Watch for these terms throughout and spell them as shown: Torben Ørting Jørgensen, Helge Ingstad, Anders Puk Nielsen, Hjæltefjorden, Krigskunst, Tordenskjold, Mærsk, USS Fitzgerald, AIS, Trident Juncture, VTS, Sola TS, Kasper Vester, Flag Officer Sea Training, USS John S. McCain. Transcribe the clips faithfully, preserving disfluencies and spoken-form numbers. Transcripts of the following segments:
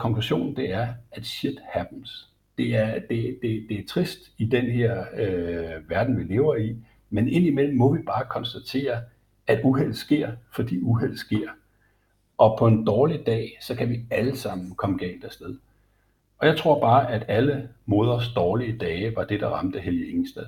Konklusionen det er, at shit happens. Det er, det, det, det er trist i den her øh, verden, vi lever i, men indimellem må vi bare konstatere, at uheld sker, fordi uheld sker. Og på en dårlig dag, så kan vi alle sammen komme galt afsted. Og jeg tror bare, at alle moders dårlige dage var det, der ramte Helge Ingstad.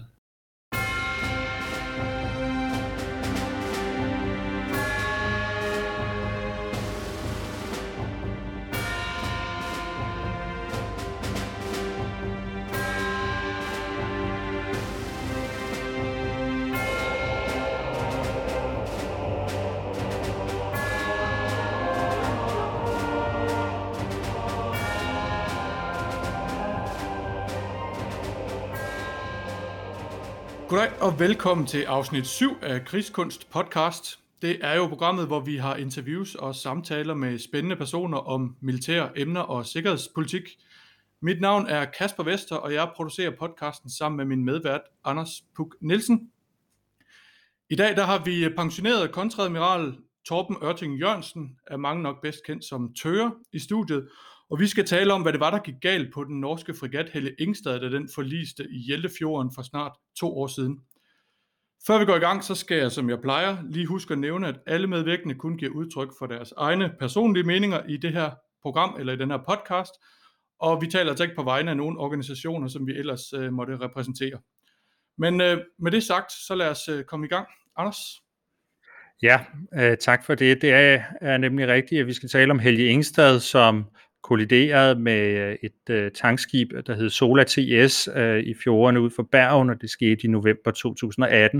Goddag og velkommen til afsnit syv af Krigskunst podcast. Det er jo programmet, hvor vi har interviews og samtaler med spændende personer om militære emner og sikkerhedspolitik. Mit navn er Kasper Vester, og jeg producerer podcasten sammen med min medvært Anders Puk Nielsen. I dag der har vi pensioneret kontreadmiral Torben Ørting Jørgensen, er mange nok bedst kendt som Tøger, i studiet. Og vi skal tale om, hvad det var, der gik galt på den norske fregat Helge Ingstad, da den forliste i Hjæltefjorden for snart to år siden. Før vi går i gang, så skal jeg, som jeg plejer, lige huske at nævne, at alle medvirkende kun giver udtryk for deres egne personlige meninger i det her program eller i den her podcast. Og vi taler altså ikke på vegne af nogle organisationer, som vi ellers øh, måtte repræsentere. Men øh, med det sagt, så lad os øh, komme i gang. Anders? Ja, øh, tak for det. Det er, er nemlig rigtigt, at vi skal tale om Helge Ingstad, som kollideret med et øh, tankskib, der hed Sola T S øh, i fjordene ude for Bergen, og det skete i november to tusind og atten.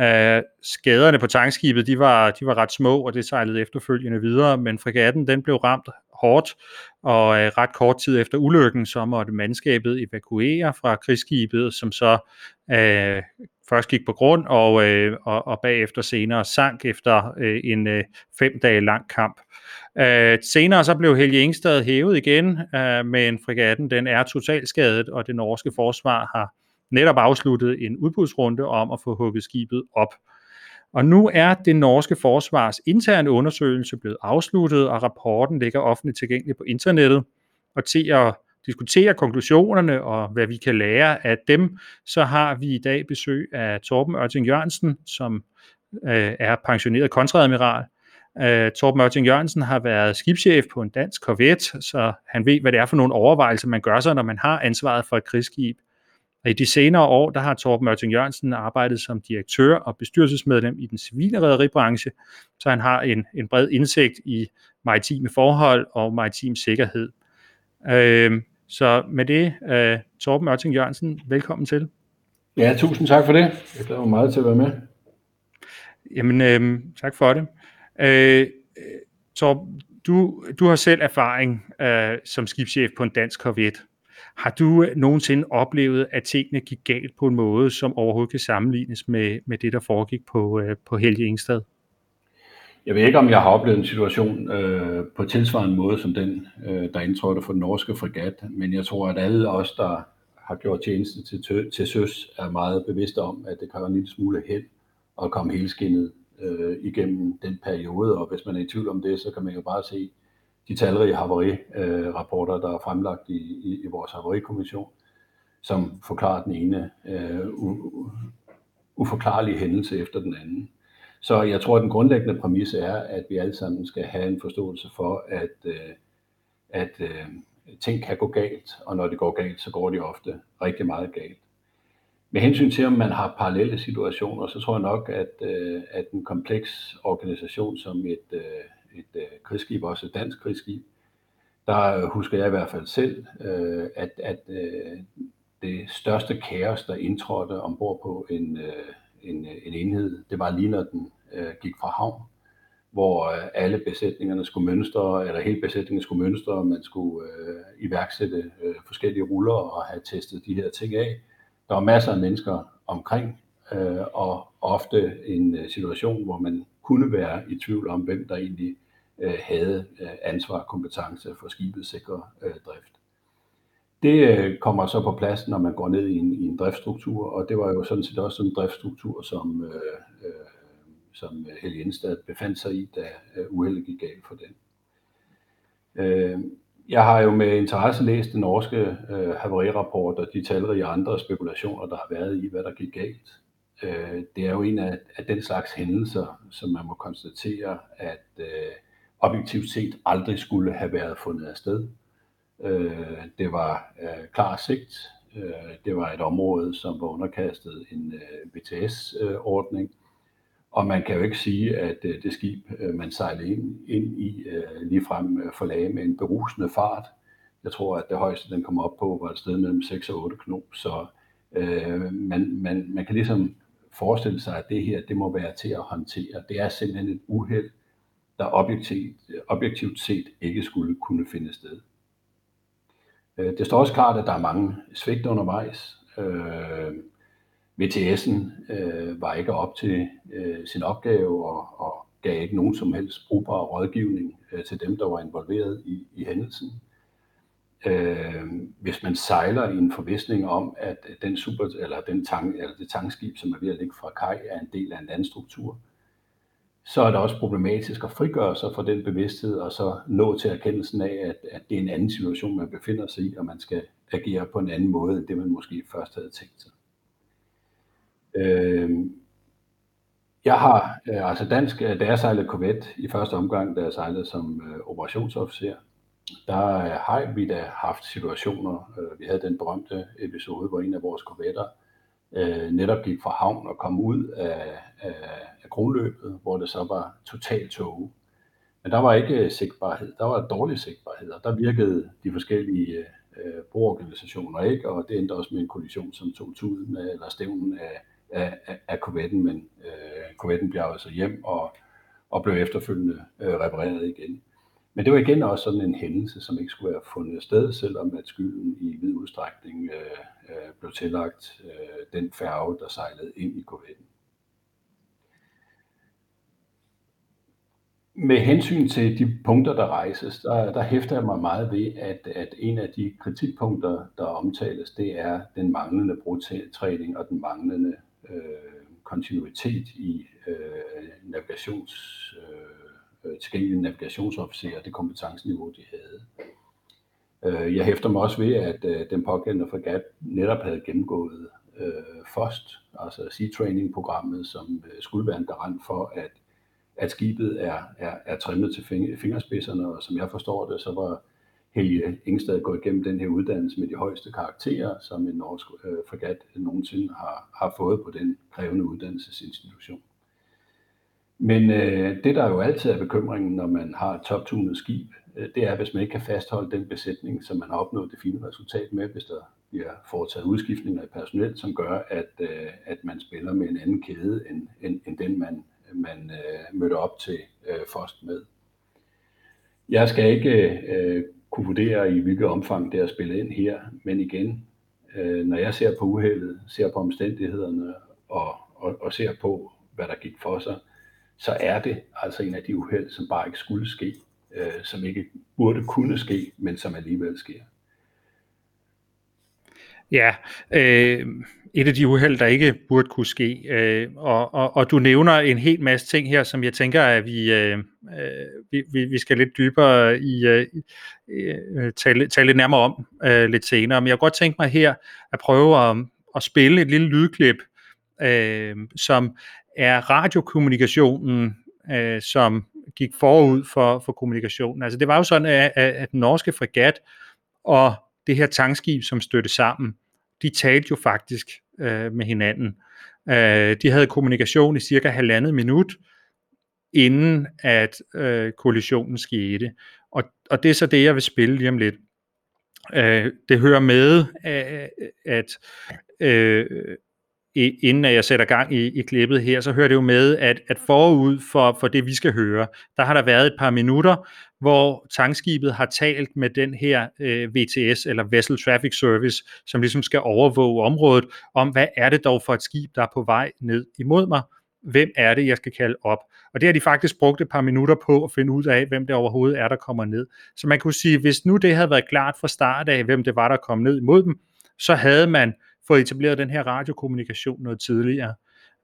Øh, skaderne på tankskibet, de var, de var ret små, og det sejlede efterfølgende videre, men fregatten, den blev ramt hårdt, og øh, ret kort tid efter ulykken, så måtte mandskabet evakuere fra krigsskibet, som så øh, først gik på grund, og, øh, og, og bagefter senere sank efter øh, en øh, fem dage lang kamp. Øh, senere så blev Helge Ingstad hævet igen, øh, men fregatten den er totalskadet, og det norske forsvar har netop afsluttet en udbudsrunde om at få hugget skibet op. Og nu er det norske forsvars interne undersøgelse blevet afsluttet, og rapporten ligger offentligt tilgængelig på internettet, og til at diskutere konklusionerne og hvad vi kan lære af dem, så har vi i dag besøg af Torben Ørting Jørgensen, som øh, er pensioneret kontreadmiral. Øh, Torben Ørting Jørgensen har været skibschef på en dansk korvet, så han ved, hvad det er for nogle overvejelser, man gør sig, når man har ansvaret for et krigsskib. Og i de senere år, der har Torben Ørting Jørgensen arbejdet som direktør og bestyrelsesmedlem i den civile rederibranche, så han har en, en bred indsigt i maritime forhold og maritim sikkerhed. Øh, Så med det, uh, Torben Ørting Jørgensen, velkommen til. Ja, tusind tak for det. Jeg glæder mig meget til at være med. Jamen, øh, tak for det. Øh, Torben, du, du har selv erfaring øh, som skibschef på en dansk korvet. Har du nogensinde oplevet, at tingene gik galt på en måde, som overhovedet kan sammenlignes med, med det, der foregik på, øh, på Helge Ingstad? Jeg ved ikke, om jeg har oplevet en situation øh, på tilsvarende måde som den, øh, der indtrådte for den norske fregat, men jeg tror, at alle os, der har gjort tjeneste til, tø- til søs, er meget bevidste om, at det kan være en lille smule held at komme helskindet øh, igennem den periode, og hvis man er i tvivl om det, så kan man jo bare se de talrige havarirapporter, der er fremlagt i, i, i vores havarikommission, som forklarer den ene øh, u- uforklarlige hændelse efter den anden. Så jeg tror, at den grundlæggende præmis er, at vi alle sammen skal have en forståelse for, at, at, at ting kan gå galt, og når det går galt, så går det ofte rigtig meget galt. Med hensyn til, om man har parallelle situationer, så tror jeg nok, at, at en kompleks organisation som et, et krigsskib, også et dansk krigsskib, der husker jeg i hvert fald selv, at, at det største kaos, der indtrådte ombord på en En, en enhed. Det var lige når den øh, gik fra havn, hvor øh, alle besætningerne skulle mønstre, eller hele besætningen skulle mønstre, og man skulle øh, iværksætte øh, forskellige ruller og have testet de her ting af. Der var masser af mennesker omkring, øh, og ofte en øh, situation, hvor man kunne være i tvivl om, hvem der egentlig øh, havde øh, ansvar og kompetence for skibets sikre øh, drift. Det kommer så på plads, når man går ned i en, i en driftsstruktur, og det var jo sådan set også en driftsstruktur, som, øh, som Helge Ingstad befandt sig i, da uheldet gik galt for den. Øh, Jeg har jo med interesse læst den norske øh, havarirapport og de talrige andre spekulationer, der har været i, hvad der gik galt. Øh, det er jo en af, af den slags hændelser, som man må konstatere, at øh, objektivt set aldrig skulle have været fundet afsted. Øh, det var øh, klar sigt. Øh, det var et område, som var underkastet en øh, V T S-ordning. Og man kan jo ikke sige, at det skib, man sejlede ind, ind i, ligefrem forlagde med en berusende fart. Jeg tror, at det højeste, den kom op på, var et sted mellem seks og otte knop. Så øh, man, man, man kan ligesom forestille sig, at det her, det må være til at håndtere. Det er simpelthen et uheld, der objektivt, objektivt set ikke skulle kunne finde sted. Det står også klart, at der er mange svigt undervejs. Øh, V T S'en øh, var ikke op til øh, sin opgave og, og gav ikke nogen som helst brugbar rådgivning øh, til dem, der var involveret i, i hændelsen. Øh, hvis man sejler i en forvisning om, at den, super, eller den tang, eller det tankskib, som er ved at ligge fra kaj, er en del af en landstruktur, så er det også problematisk at frigøre sig fra den bevidsthed og så nå til erkendelsen af, at, at det er en anden situation, man befinder sig i, og man skal agere på en anden måde, end det man måske først havde tænkt sig. Jeg har altså dansk, da jeg sejlede korvette i første omgang, da jeg sejlede som operationsofficer, der har vi da haft situationer. Vi havde den berømte episode, hvor en af vores korvetter netop gik fra havn og kom ud af, af, af kronløbet, hvor det så var totalt tåge. Men der var ikke sigtbarhed, der var dårlig sigtbarhed, og der virkede de forskellige øh, brugerorganisationer ikke, og det endte også med en kollision, som tog tuden af, eller stævnen af af, af korvetten, men øh, korvetten blev altså hjem og, og blev efterfølgende øh, repareret igen. Men det var igen også sådan en hændelse, som ikke skulle være fundet sted, selvom at skylden i vid udstrækning øh, øh, blev tillagt øh, den færge, der sejlede ind i korvetten. Med hensyn til de punkter, der rejses, der, der hæfter jeg mig meget ved, at, at en af de kritikpunkter, der omtales, det er den manglende brugtræning og den manglende kontinuitet i øh, navigations, øh, tilgængelige navigationsofficerer, det kompetenceniveau, de havde. Øh, jeg hæfter mig også ved, at øh, den pågældende fregat netop havde gennemgået øh, FOST, altså Sea Training-programmet, som øh, skulle være en garant for, at, at skibet er, er, er trimmet til fing- fingerspidserne, og som jeg forstår det, så var Helge Ingstad gået igennem den her uddannelse med de højeste karakterer, som en norsk øh, fregat nogensinde har, har fået på den krævende uddannelsesinstitution. Men øh, det, der jo altid er bekymringen, når man har et toptunet skib, øh, det er, hvis man ikke kan fastholde den besætning, som man har opnået det fine resultat med, hvis der bliver foretaget udskiftninger i personel, som gør, at, øh, at man spiller med en anden kæde, end, end, end den, man, man øh, mødte op til øh, først med. Jeg skal ikke øh, kunne vurdere i hvilket omfang det er spillet ind her, men igen, øh, når jeg ser på uheldet, ser på omstændighederne og, og, og ser på, hvad der gik for sig, så er det altså en af de uheld, som bare ikke skulle ske, øh, som ikke burde kunne ske, men som alligevel sker. Ja, øh, et af de uheld, der ikke burde kunne ske, øh, og, og, og du nævner en hel masse ting her, som jeg tænker, at vi, øh, vi, vi skal lidt dybere i, øh, tale, tale lidt nærmere om øh, lidt senere, men jeg kunne godt tænke mig her at prøve at, at spille et lille lydklip, øh, som er radiokommunikationen, øh, som gik forud for, for kommunikationen. Altså det var jo sådan, at, at den norske fregat og det her tankskib, som stødte sammen, de talte jo faktisk øh, med hinanden. Øh, de havde kommunikation i cirka halvandet minut, inden at øh, kollisionen skete. Og, og det er så det, jeg vil spille lige om lidt. Øh, det hører med, at, at øh, inden jeg sætter gang i, i klippet her, så hører det jo med, at, at forud for, for det, vi skal høre, der har der været et par minutter, hvor tankskibet har talt med den her øh, V T S, eller Vessel Traffic Service, som ligesom skal overvåge området, om hvad er det dog for et skib, der er på vej ned imod mig? Hvem er det, jeg skal kalde op? Og det har de faktisk brugt et par minutter på at finde ud af, hvem det overhovedet er, der kommer ned. Så man kunne sige, hvis nu det havde været klart fra start af, hvem det var, der kom ned imod dem, så havde man fået etableret den her radiokommunikation noget tidligere.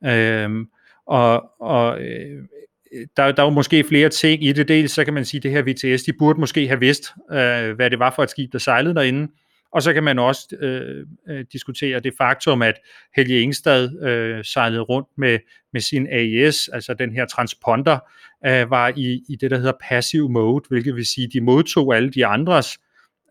Øhm, og... og øh, der, der er jo måske flere ting i det. Dels så kan man sige, at det her V T S, de burde måske have vidst, øh, hvad det var for et skib, der sejlede derinde. Og så kan man også øh, diskutere det faktum, at Helge Ingstad øh, sejlede rundt med, med sin A I S, altså den her transponder, øh, var i, i det, der hedder passive mode, hvilket vil sige, at de modtog alle de andres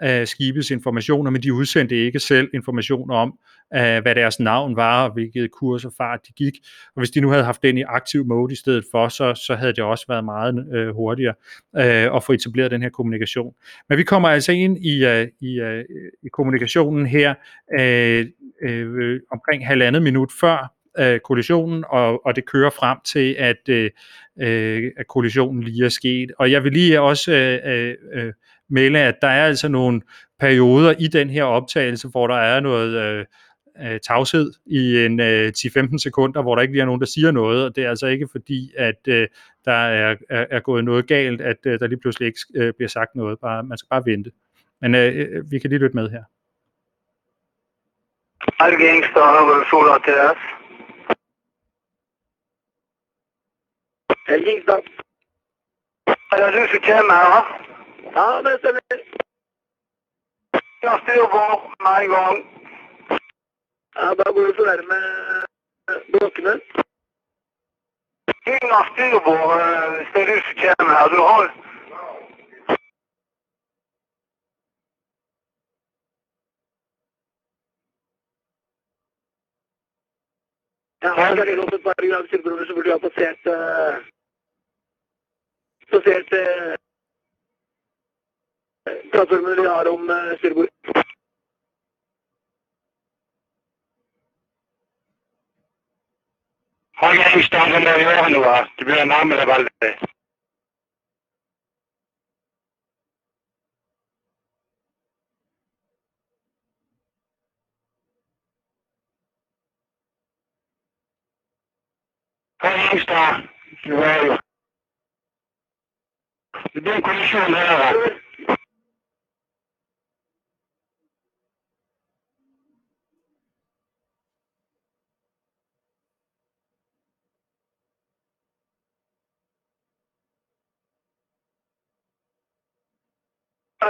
øh, skibes informationer, men de udsendte ikke selv informationer om, øh, hvad deres navn var, og hvilket kurs og fart de gik. Og hvis de nu havde haft den i aktiv mode i stedet for, så, så havde det også været meget øh, hurtigere øh, at få etableret den her kommunikation. Men vi kommer altså ind i, øh, i, øh, i kommunikationen her øh, øh, omkring halvandet minut før øh, kollisionen, og, og det kører frem til, at, øh, øh, at kollisionen lige er sket. Og jeg vil lige også øh, øh, melde, at der er altså nogle perioder i den her optagelse, hvor der er noget øh, tavshed i en øh, ti til femten sekunder, hvor der ikke bliver nogen, der siger noget, og det er altså ikke fordi, at øh, der er, er, er gået noget galt, at øh, der lige pludselig ikke øh, bliver sagt noget. Bare, man skal bare vente. Men øh, vi kan lige lytte med her. Helge Ingstad over Sola T S. Helge Ingstad. Er det du, som kommer her? Ja, det er det. Jeg styrer på mig en gang. Ja, da går vi så nærme blokkene. Ingen af styrbord, det er du, som kommer her. Du har... Jeg har der indenfor et par grader styrbord, så burde jeg have passeret... Passeret... Transformen vi har om styrbord. Har jeg ikke stået den der i øvrigt nu, hva'? Det bliver nærmere, der valgte det. Har jeg ikke stået? Det var jo. Det bliver en kollision her, hva'?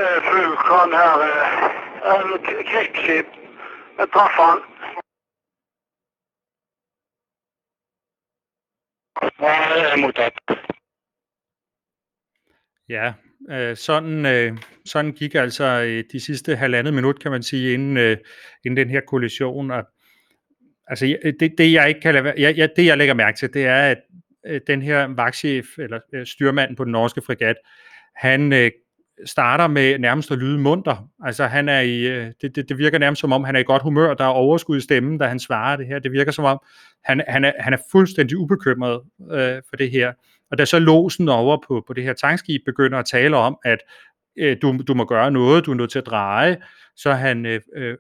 Frukran her, en krigsskib, jeg træffer han. Ja, sådan, sådan gik altså de sidste halvandet minut, kan man sige, inden, inden den her kollision. Altså det, det, jeg ikke kan lade, jeg, det jeg lægger mærke til, det er, at den her vagtchef, eller styrmanden på den norske fregat, han starter med nærmest at lyde munter. Altså han er i, det, det, det virker nærmest som om, han er i godt humør, der er overskud i stemmen, da han svarer det her. Det virker som om, han, han, er, han er fuldstændig ubekymret øh, for det her. Og da så låsen over på, på det her tankskib begynder at tale om, at øh, du, du må gøre noget, du er nødt til at dreje, så er han øh, øh,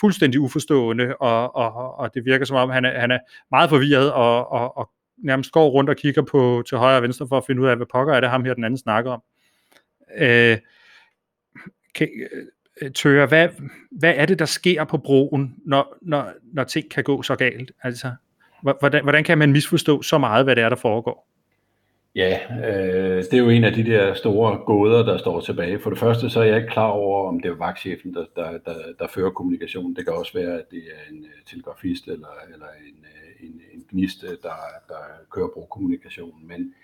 fuldstændig uforstående, og, og, og det virker som om, han er, han er meget forvirret, og, og, og nærmest går rundt og kigger på til højre og venstre for at finde ud af, hvad pokker er det ham her, den anden snakker om. Øh, Tøger, hvad, hvad er det, der sker på broen, når, når, når ting kan gå så galt? Altså, hvordan, hvordan kan man misforstå så meget, hvad det er, der foregår? Ja, øh, det er jo en af de der store gåder, der står tilbage. For det første, så er jeg ikke klar over, om det er vagtchefen, der, der, der, der fører kommunikationen. Det kan også være, at det er en telegrafist eller, eller en, en, en gnist, der, der kører brokommunikationen. Men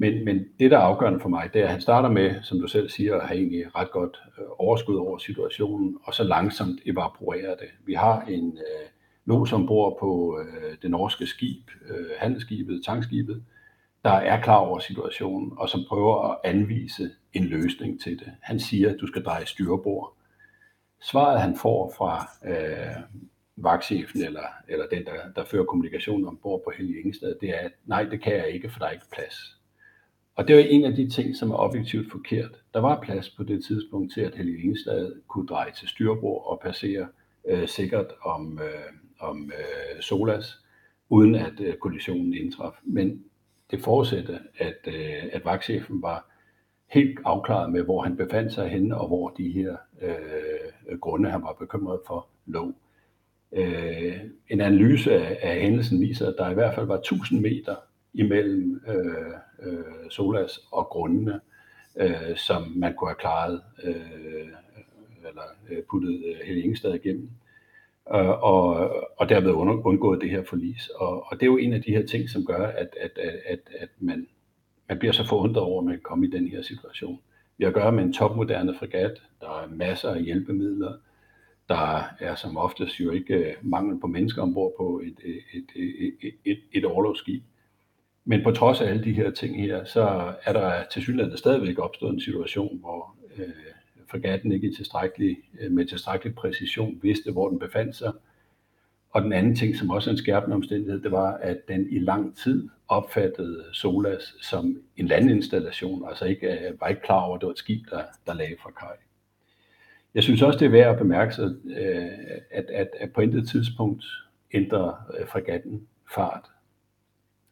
Men, men det, der er afgørende for mig, det er, at han starter med, som du selv siger, at have egentlig ret godt overskud over situationen, og så langsomt evaporere det. Vi har en øh, los ombord på øh, det norske skib, øh, handelsskibet, tankskibet, der er klar over situationen, og som prøver at anvise en løsning til det. Han siger, at du skal dreje styrbord. Svaret, han får fra øh, vagtchefen eller, eller den, der, der fører kommunikationen ombord på Helge Ingstad, det er, at nej, det kan jeg ikke, for der er ikke plads. Og det var en af de ting, som er objektivt forkert. Der var plads på det tidspunkt til, at Helge Ingstad kunne dreje til styrbord og passere øh, sikkert om, øh, om øh, Solas, uden at øh, kollisionen indtraf. Men det forudsatte, at, øh, at vagtchefen var helt afklaret med, hvor han befandt sig henne, og hvor de her øh, grunde, han var bekymret for, lå. Øh, en analyse af, af hændelsen viser, at der i hvert fald var tusind meter imellem øh, øh, Solas og grundene, øh, som man kunne have klaret øh, eller puttet Helge Ingstad igennem, øh, og, og derved undgået det her forlis. Og, og det er jo en af de her ting, som gør, at, at, at, at man, man bliver så forundret over, at man kan komme i den her situation. Vi har at gøre med en topmoderne fregat, der er masser af hjælpemidler, der er som oftest jo ikke mangel på mennesker ombord på et, et, et, et, et, et orlogsskib. Men på trods af alle de her ting her, så er der tilsyneladende stadigvæk opstået en situation, hvor øh, fregatten ikke tilstrækkelig, med tilstrækkelig præcision vidste, hvor den befandt sig. Og den anden ting, som også er en skærpende omstændighed, det var, at den i lang tid opfattede Solas som en landinstallation, altså ikke, var ikke klar over, at det var et skib, der, der lagde fra kaj. Jeg synes også, det er værd at bemærke sig, at, at, at på intet tidspunkt ændrer fregatten fart.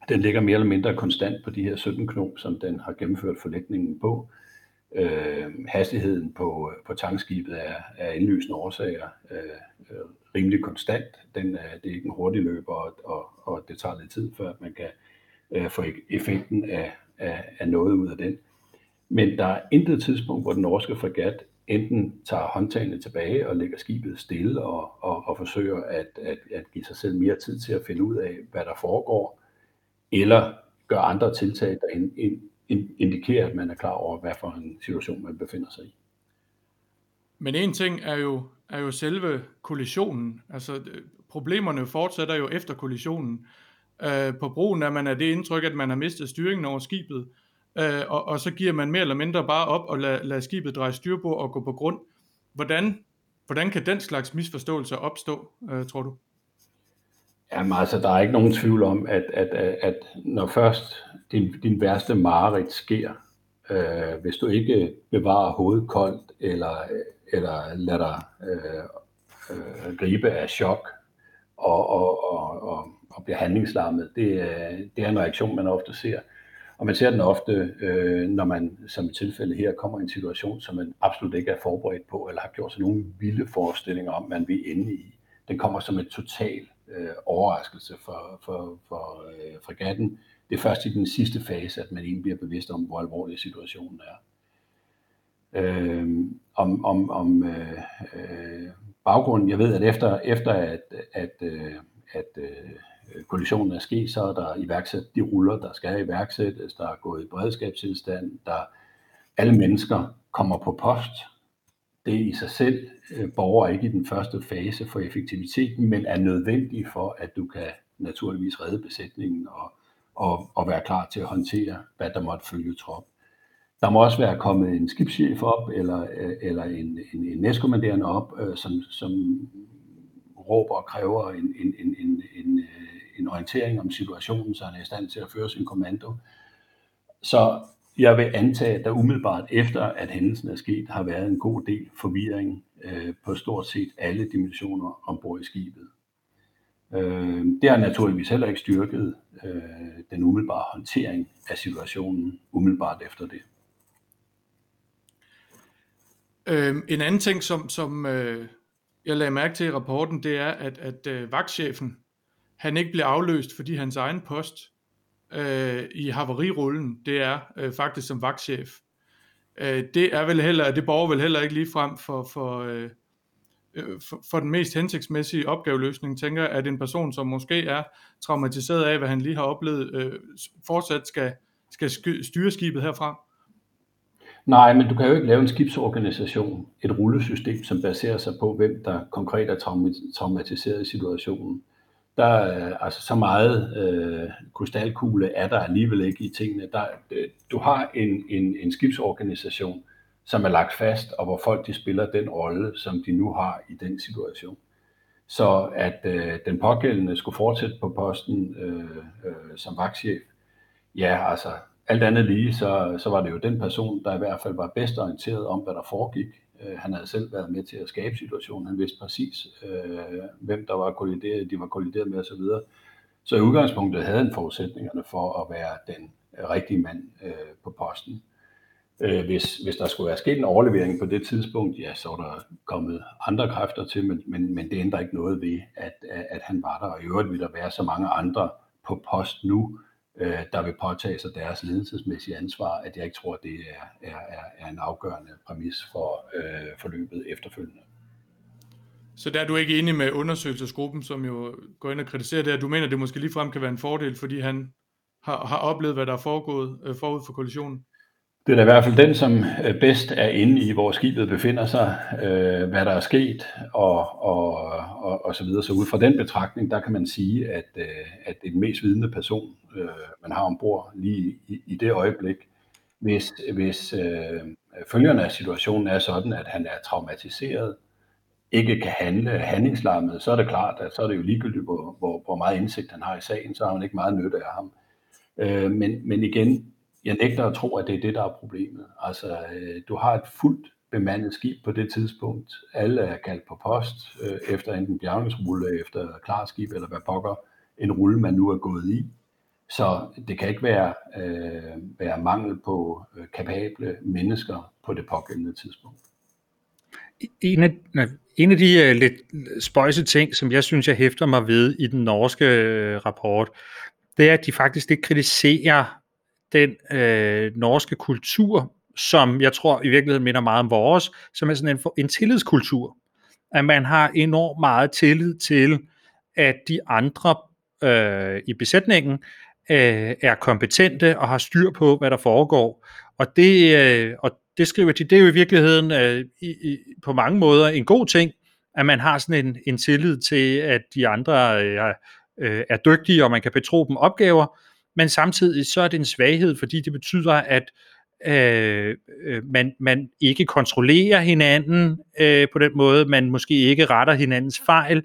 Den ligger mere eller mindre konstant på de her sytten knop, som den har gennemført forlægningen på. Øh, hastigheden på, på tankskibet er, er indlysende årsager øh, rimelig konstant. Den er, det er ikke en hurtig løber, og, og, og det tager lidt tid, før man kan øh, få effekten af, af, af noget ud af den. Men der er intet tidspunkt, hvor den norske fregat enten tager håndtagene tilbage og lægger skibet stille og, og, og forsøger at, at, at give sig selv mere tid til at finde ud af, hvad der foregår, eller gør andre tiltag, der ind, ind, indikerer, at man er klar over, hvad for en situation man befinder sig i. Men en ting er jo, er jo selve kollisionen. Altså problemerne fortsætter jo efter kollisionen. Øh, på broen er man af det indtryk, at man har mistet styringen over skibet, øh, og, og så giver man mere eller mindre bare op og lader, lader skibet dreje styrbord og gå på grund. Hvordan, hvordan kan den slags misforståelser opstå, øh, tror du? Jamen altså, der er ikke nogen tvivl om, at, at, at, at når først din, din værste mareridt sker, øh, hvis du ikke bevarer hovedet koldt, eller, eller lader dig øh, øh, gribe af chok, og, og, og, og, og bliver handlingslammet, det er, det er en reaktion, man ofte ser. Og man ser den ofte, øh, når man, som i tilfælde her, kommer i en situation, som man absolut ikke er forberedt på, eller har gjort sig nogle vilde forestillinger om, man vil ende i. Den kommer som et totalt Øh, overraskelse for, for, for øh, fregatten. Det er først i den sidste fase, at man egentlig bliver bevidst om, hvor alvorlig situationen er. Øh, om om, om øh, øh, baggrunden, jeg ved, at efter, efter at, at, øh, at øh, kollisionen er sket, så er der iværksat de ruller, der skal iværksættes, der er gået i beredskabstilstand, der alle mennesker kommer på post. Det i sig selv borger ikke i den første fase for effektiviteten, men er nødvendig for, at du kan naturligvis redde besætningen og, og, og være klar til at håndtere, hvad der måtte følge trop. Der må også være kommet en skibschef op, eller, eller en, en, en næstkommanderende op, som, som råber og kræver en, en, en, en, en orientering om situationen, så han er i stand til at føre sin kommando. Så jeg vil antage, at der umiddelbart efter, at hændelsen er sket, har været en god del forvirring øh, på stort set alle dimensioner ombord i skibet. Øh, det har naturligvis heller ikke styrket øh, den umiddelbare håndtering af situationen umiddelbart efter det. Øh, en anden ting, som, som øh, jeg lagde mærke til i rapporten, det er, at, at øh, vagtchefen han ikke blev afløst, fordi hans egen post i havarirullen, det er øh, faktisk som vagtchef. Øh, det er vel heller, det borger vel heller ikke lige frem for for, øh, for for den mest hensigtsmæssige opgaveløsning, tænker, at en person, som måske er traumatiseret af, hvad han lige har oplevet, øh, fortsat skal skal styre skibet herfra. Nej, men du kan jo ikke lave en skibsorganisation, et rullesystem, som baserer sig på, hvem der konkret er traumatiseret i situationen. Der er altså så meget øh, krystalkugle er der alligevel ikke i tingene. Der, øh, du har en, en, en skibsorganisation, som er lagt fast, og hvor folk de spiller den rolle, som de nu har i den situation. Så at øh, den pågældende skulle fortsætte på posten øh, øh, som vagtchef, ja altså alt andet lige, så, så var det jo den person, der i hvert fald var bedst orienteret om, hvad der foregik. Han havde selv været med til at skabe situationen. Han vidste præcis, øh, hvem der var kollideret, de var kollideret med osv. Så i udgangspunktet havde han forudsætningerne for at være den rigtige mand øh, på posten. Øh, hvis, hvis der skulle være sket en overlevering på det tidspunkt, ja, så var der kommet andre kræfter til, men, men, men det ændrer ikke noget ved, at, at han var der. Og i øvrigt ville der være så mange andre på post nu, øh, der vil påtage sig deres ledelsesmæssige ansvar, at jeg ikke tror, at det er, er, er en afgørende præmis for øh, forløbet efterfølgende. Så der er du ikke enig med undersøgelsesgruppen, som jo går ind og kritiserer det, at du mener, det måske ligefrem kan være en fordel, fordi han har, har oplevet, hvad der er foregået øh, forud for kollisionen? Det er da i hvert fald den, som bedst er inde i, hvor skibet befinder sig, øh, hvad der er sket, og, og, og, og så videre. Så ud fra den betragtning, der kan man sige, at, øh, at den mest vidende person, øh, man har ombord lige i, i det øjeblik, hvis, hvis øh, følgerne af situationen er sådan, at han er traumatiseret, ikke kan handle handlingslammet, så er det klart, at så er det jo ligegyldigt, hvor, hvor, hvor meget indsigt han har i sagen, så har man ikke meget nytte af ham. Øh, men, men igen, jeg nægter at tro, at det er det, der er problemet. Altså, du har et fuldt bemandet skib på det tidspunkt. Alle er kaldt på post, øh, efter enten bjergningsrulle, efter klarskib, eller hvad pokker en rulle, man nu er gået i. Så det kan ikke være, øh, være mangel på kapable mennesker på det pågældende tidspunkt. En af, en af de uh, lidt spøjse ting, som jeg synes, jeg hæfter mig ved i den norske uh, rapport, det er, at de faktisk lidt kritiserer den øh, norske kultur, som jeg tror i virkeligheden minder meget om vores, som er sådan en, en tillidskultur. At man har enormt meget tillid til, at de andre øh, i besætningen øh, er kompetente og har styr på, hvad der foregår. Og det, øh, og det skriver de, det er jo i virkeligheden øh, i, i, på mange måder en god ting, at man har sådan en, en tillid til, at de andre øh, øh, er dygtige, og man kan betro dem opgaver. Men samtidig så er det en svaghed, fordi det betyder, at øh, man, man ikke kontrollerer hinanden øh, på den måde, man måske ikke retter hinandens fejl,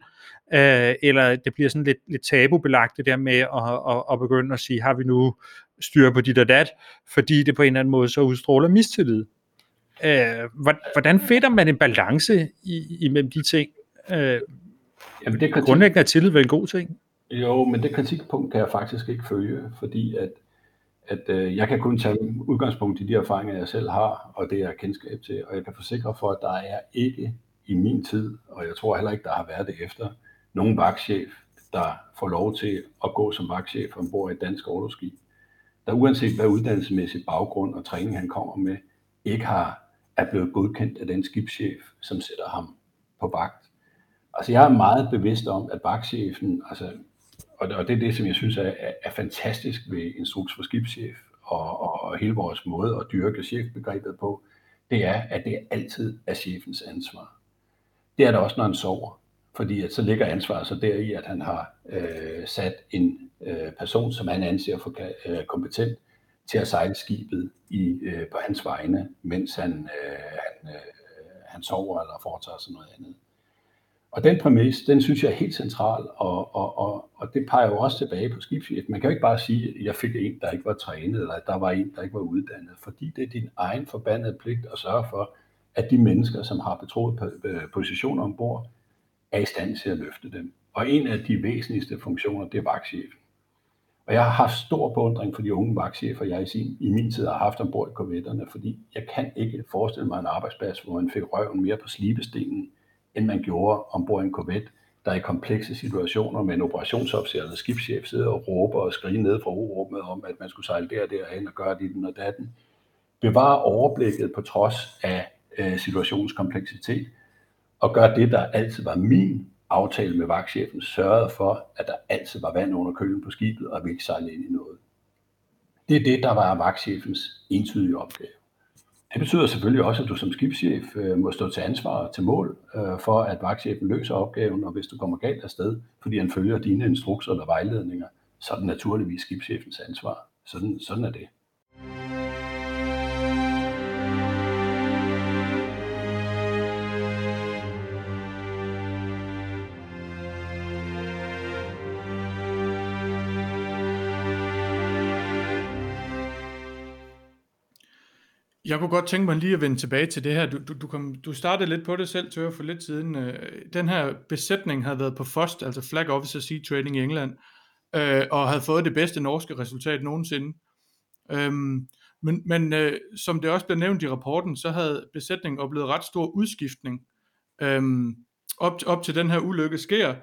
øh, eller det bliver sådan lidt, lidt tabubelagt det der med at, at, at begynde at sige, har vi nu styr på dit og dat, fordi det på en eller anden måde så udstråler mistillid. Øh, hvordan finder man en balance i, imellem de ting? Øh, Jamen, det kan grundlæggende er tillid vel en god ting? Jo, men det kritikpunkt kan jeg faktisk ikke følge, fordi at, at øh, jeg kan kun tage udgangspunkt i de erfaringer, jeg selv har, og det jeg har kendskab til, og jeg kan forsikre for, at der er ikke i min tid, og jeg tror heller ikke, der har været det efter, nogen vagtchef, der får lov til at gå som vagtchef ombord i et dansk orlogsskib, der uanset hvad uddannelsesmæssig baggrund og træning han kommer med, ikke har, er blevet godkendt af den skibschef, som sætter ham på vagt. Altså jeg er meget bevidst om, at vagtchefen, altså og det er det, som jeg synes er, er fantastisk ved instruks for skibschef og, og, og hele vores måde at dyrke chefbegrebet på, det er, at det altid er chefens ansvar. Det er det også, når han sover, fordi at så ligger ansvaret så deri, at han har øh, sat en øh, person, som han anser for øh, kompetent, til at sejle skibet i, øh, på hans vegne, mens han, øh, han, øh, han sover eller foretager sig noget andet. Og den præmis, den synes jeg er helt central, og, og, og, og det peger jo også tilbage på skibschef. Man kan jo ikke bare sige, at jeg fik en, der ikke var trænet, eller at der var en, der ikke var uddannet, fordi det er din egen forbandede pligt at sørge for, at de mennesker, som har betroet positioner ombord, er i stand til at løfte dem. Og en af de væsentligste funktioner, det er vagtchefen. Og jeg har haft stor beundring for de unge vagtchefer, jeg i, sin, i min tid har haft ombord i korvetterne, fordi jeg kan ikke forestille mig en arbejdsplads, hvor man fik røven mere på slibestenen, end man gjorde ombord i en korvet, der i komplekse situationer med en operationsofficer eller skibschef sidder og råber og skriger ned fra urummet om, at man skulle sejle der og derhen og gøre det den og datten. Bevare overblikket på trods af øh, situationens kompleksitet og gør det, der altid var min aftale med vagtchefen, sørgede for, at der altid var vand under kølen på skibet og vi ikke sejlede ind i noget. Det er det, der var vagtchefens entydige opgave. Det betyder selvfølgelig også, at du som skibschef øh, må stå til ansvar og til mål øh, for, at vagtchefen løser opgaven, og hvis du kommer galt afsted, fordi han følger dine instrukser eller vejledninger, så er det naturligvis skibschefens ansvar. Sådan, sådan er det. Jeg kunne godt tænke mig lige at vende tilbage til det her. Du, du, du, kom, du startede lidt på det selv, Tør, for lidt siden. Den her besætning havde været på F O S T, altså Flag Officer Sea Training i England, øh, og havde fået det bedste norske resultat nogensinde. Øhm, men men øh, som det også blev nævnt i rapporten, så havde besætningen oplevet ret stor udskiftning øhm, op, op til den her ulykke sker.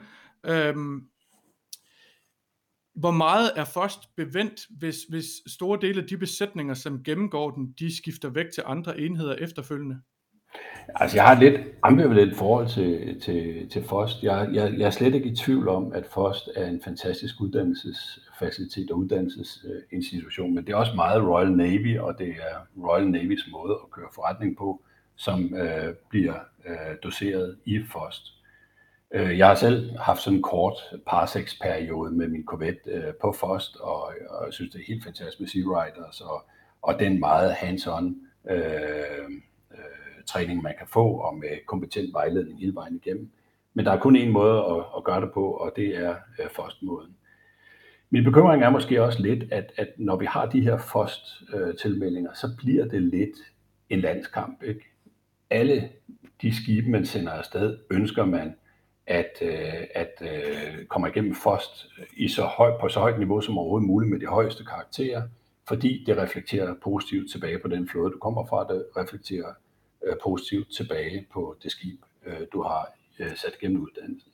Øhm, hvor meget er først bevendt, hvis, hvis store dele af de besætninger, som gennemgår den, de skifter væk til andre enheder efterfølgende? Altså, jeg har et lidt ambivalent forhold til, til, til FOST. Jeg, jeg, jeg er slet ikke i tvivl om, at FOST er en fantastisk uddannelsesfacilitet og uddannelsesinstitution, men det er også meget Royal Navy, og det er Royal Navys måde at køre forretning på, som øh, bliver øh, doseret i FOST. Jeg har selv haft sådan en kort parsex-periode med min Corvette øh, på FOST, og, og jeg synes, det er helt fantastisk med Sea Riders, og, og den meget hands-on øh, øh, træning, man kan få, og med kompetent vejledning hele vejen igennem. Men der er kun én måde at, at gøre det på, og det er øh, FOST-måden. Min bekymring er måske også lidt, at, at når vi har de her FOST-tilmeldinger, så bliver det lidt en landskamp, ikke? Alle de skibe, man sender afsted, ønsker man, at, at, at komme igennem FOST i så høj, på så højt niveau som overhovedet muligt med de højeste karakterer, fordi det reflekterer positivt tilbage på den flåde, du kommer fra, det reflekterer positivt tilbage på det skib, du har sat gennem uddannelsen.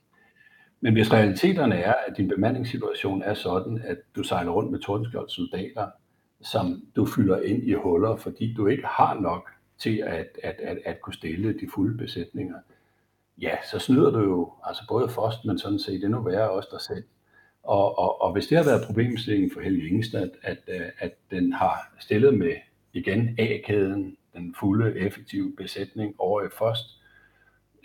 Men hvis realiteterne er, at din bemandingssituation er sådan, at du sejler rundt med Tordenskjolds soldater, som du fylder ind i huller, fordi du ikke har nok til at, at, at, at kunne stille de fulde besætninger, ja, så snyder du jo altså både FOST, men sådan set endnu værre også dig selv. Og, og, og hvis det har været problemstillingen for Helge Ingstad, at, at, at den har stillet med, igen, A-kæden, den fulde, effektive besætning over i FOST,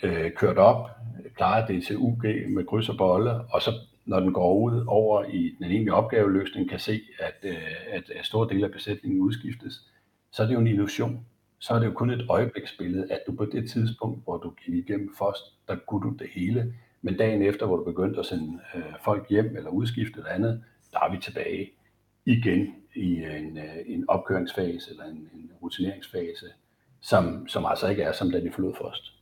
øh, kørt op, klarer det til U G med kryds og bolle, og så når den går ud over i den egentlige opgaveløsning, kan se, at, øh, at, at store dele af besætningen udskiftes, så er det jo en illusion. Så er det jo kun et øjebliksbillede, at du på det tidspunkt, hvor du gik igennem FOST, der kunne du det hele. Men dagen efter, hvor du begyndte at sende øh, folk hjem eller udskifte eller andet, der er vi tilbage igen i en, øh, en opkøringsfase eller en, en rutineringsfase, som, som altså ikke er, som da de forlod FOST.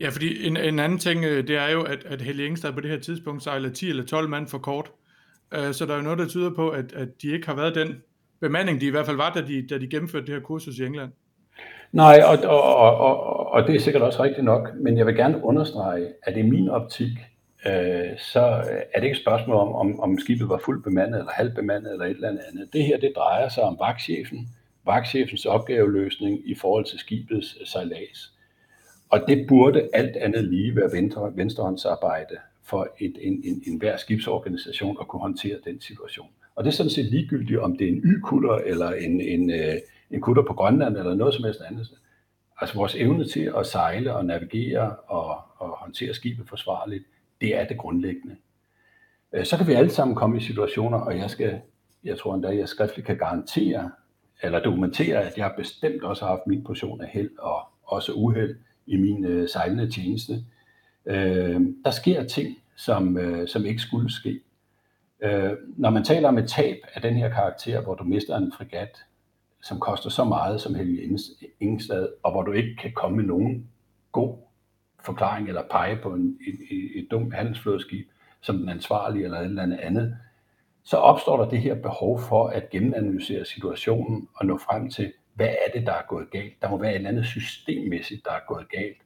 Ja, fordi en, en anden ting, det er jo, at, at Helge Ingstad på det her tidspunkt sejler ti eller tolv mand for kort. Uh, så der er jo noget, der tyder på, at, at de ikke har været den bemanding, de i hvert fald var, da de, da de gennemførte det her kursus i England. Nej, og, og, og, og, og det er sikkert også rigtigt nok, men jeg vil gerne understrege, at i min optik, øh, så er det ikke et spørgsmål om, om, om skibet var fuldt bemandet eller halvbemandet eller et eller andet. Det her, det drejer sig om vagtchefen, vagtchefens opgaveløsning i forhold til skibets sejlads. Og det burde alt andet lige være venstre, venstrehåndsarbejde for et, en, en, en hver skibsorganisation at kunne håndtere den situation. Og det er sådan set ligegyldigt, om det er en y-kutter eller en... en øh, en kutter på Grønland eller noget som helst andet. Altså vores evne til at sejle og navigere og, og håndtere skibet forsvarligt, det er det grundlæggende. Så kan vi alle sammen komme i situationer, og jeg skal, jeg tror endda, jeg skriftligt kan garantere eller dokumentere, at jeg bestemt også har haft min portion af held og også uheld i min øh, sejlende tjeneste. Øh, der sker ting, som, øh, som ikke skulle ske. Øh, når man taler om et tab af den her karakter, hvor du mister en fregat, som koster så meget som Helge Ingstad, og hvor du ikke kan komme med nogen god forklaring eller pege på en, et, et dumt handelsflådeskib som den ansvarlige eller et eller andet, så opstår der det her behov for at gennemanalysere situationen og nå frem til, hvad er det, der er gået galt? Der må være et eller andet systemmæssigt, der er gået galt.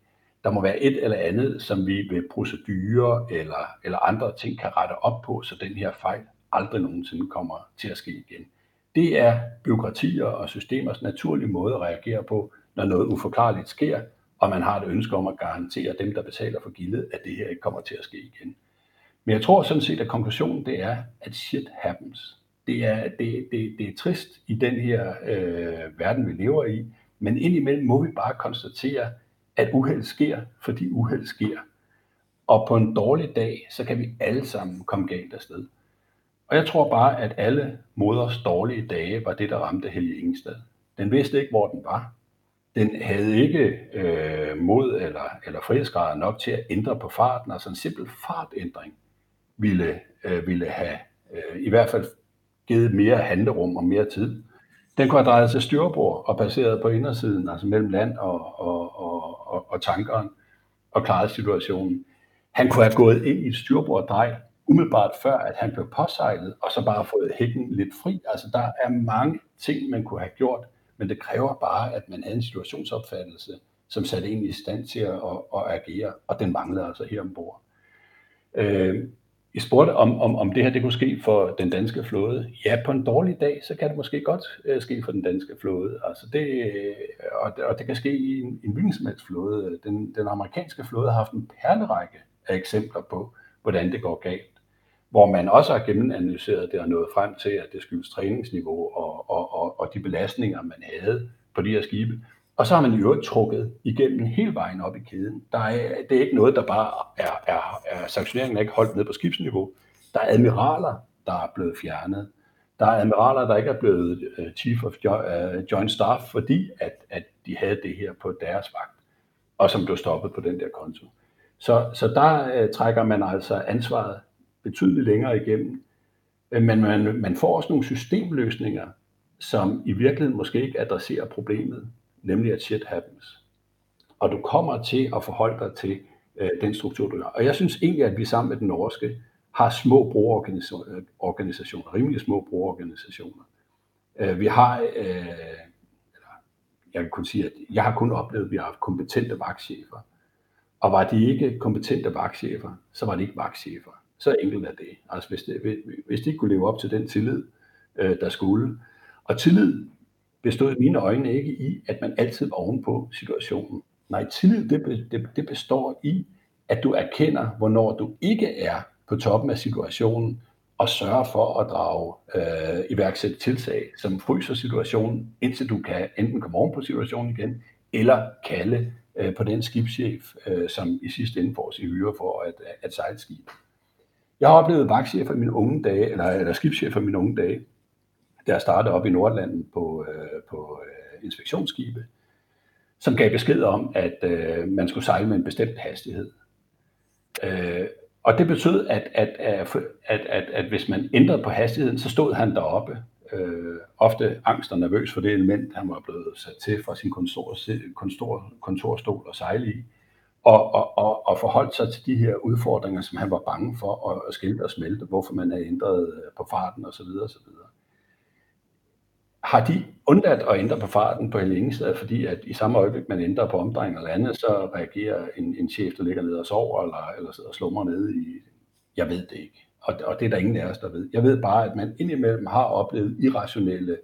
Der må være et eller andet, som vi ved procedurer eller, eller andre ting kan rette op på, så den her fejl aldrig nogensinde kommer til at ske igen. Det er byråkratier og systemers naturlige måde at reagere på, når noget uforklarligt sker, og man har et ønske om at garantere dem, der betaler for gildet, at det her ikke kommer til at ske igen. Men jeg tror sådan set, at konklusionen det er, at shit happens. Det er, det, det, det er trist i den her øh, verden, vi lever i, men indimellem må vi bare konstatere, at uheld sker, fordi uheld sker. Og på en dårlig dag, så kan vi alle sammen komme galt afsted. Og jeg tror bare, at alle moders dårlige dage var det, der ramte Helge Ingstad. Den vidste ikke, hvor den var. Den havde ikke øh, mod eller, eller frihedsgrader nok til at ændre på farten. Altså en simpel fartændring ville, øh, ville have øh, i hvert fald givet mere handlerum og mere tid. Den kunne have drejet til styrbord og baseret på indersiden, altså mellem land og, og, og, og, og tankeren, og klaret situationen. Han kunne have gået ind i et styrborddrej umiddelbart før, at han blev påsejlet, og så bare fået hækken lidt fri. Altså, der er mange ting, man kunne have gjort, men det kræver bare, at man havde en situationsopfattelse, som satte en i stand til at, at agere, og den manglede altså her ombord. Øh, I spurgte, om, om, om det her det kunne ske for den danske flåde. Ja, på en dårlig dag, så kan det måske godt øh, ske for den danske flåde. Altså det, og, og det kan ske i en, en myndighedsmænds flåde. Den, den amerikanske flåde har haft en perlerække af eksempler på, hvordan det går galt. Hvor man også har gennemanalyseret det og nået frem til, at det skyldes træningsniveau og, og, og, og de belastninger, man havde på de her skibe. Og så har man i øvrigt trukket igennem hele vejen op i kæden. Der er, det er ikke noget, der bare er, er, er sanktioneringen er ikke holdt ned på skibsniveau. Der er admiraler, der er blevet fjernet. Der er admiraler, der ikke er blevet uh, chief of jo, uh, joint staff, fordi at, at de havde det her på deres vagt, og som blev stoppet på den der konto. Så, så der uh, trækker man altså ansvaret betydeligt længere igennem. Men man, man får også nogle systemløsninger, som i virkeligheden måske ikke adresserer problemet, nemlig at shit happens. Og du kommer til at forholde dig til øh, den struktur, du har. Og jeg synes egentlig, at vi sammen med den norske har små brugerorganisationer, rimelig små brugerorganisationer. Øh, vi har, øh, jeg kan kun sige, at jeg har kun oplevet, at vi har haft kompetente vagtchefer. Og var de ikke kompetente vagtchefer, så var de ikke vagtchefer. Så enkelt er det. Altså hvis det, hvis de ikke kunne leve op til den tillid, øh, der skulle. Og tillid bestod i mine øjne ikke i, at man altid var ovenpå situationen. Nej, tillid det, det, det består i, at du erkender, hvornår du ikke er på toppen af situationen, og sørger for at drage øh, iværksætte tiltag, som fryser situationen, indtil du kan enten komme ovenpå situationen igen, eller kalde øh, på den skibschef, øh, som i sidste ende får sig hyre for at, at sejle skib. Jeg har oplevet vagtchefer i mine unge dage, eller, eller skibschefer i mine unge dage, da jeg startede op i Nordlanden på, øh, på øh, inspektionsskibe, som gav besked om, at øh, man skulle sejle med en bestemt hastighed. Øh, og det betød, at, at, at, at, at, at hvis man ændrede på hastigheden, så stod han deroppe, øh, ofte angst og nervøs for det element, han var blevet sat til fra sin kontor, kontor, kontorstol og sejle i, og, og, og, og forholdt sig til de her udfordringer, som han var bange for at, at skilte og smelte, hvorfor man havde ændret på farten osv. osv. Har de undladt at ændre på farten på Helge Ingstad, fordi at i samme øjeblik, man ændrer på omdrejning eller andet, så reagerer en, en chef, der ligger ned og sover, eller, eller sidder og slumrer nede i... Jeg ved det ikke. Og, og det er der ingen af os, der ved. Jeg ved bare, at man indimellem har oplevet irrationelle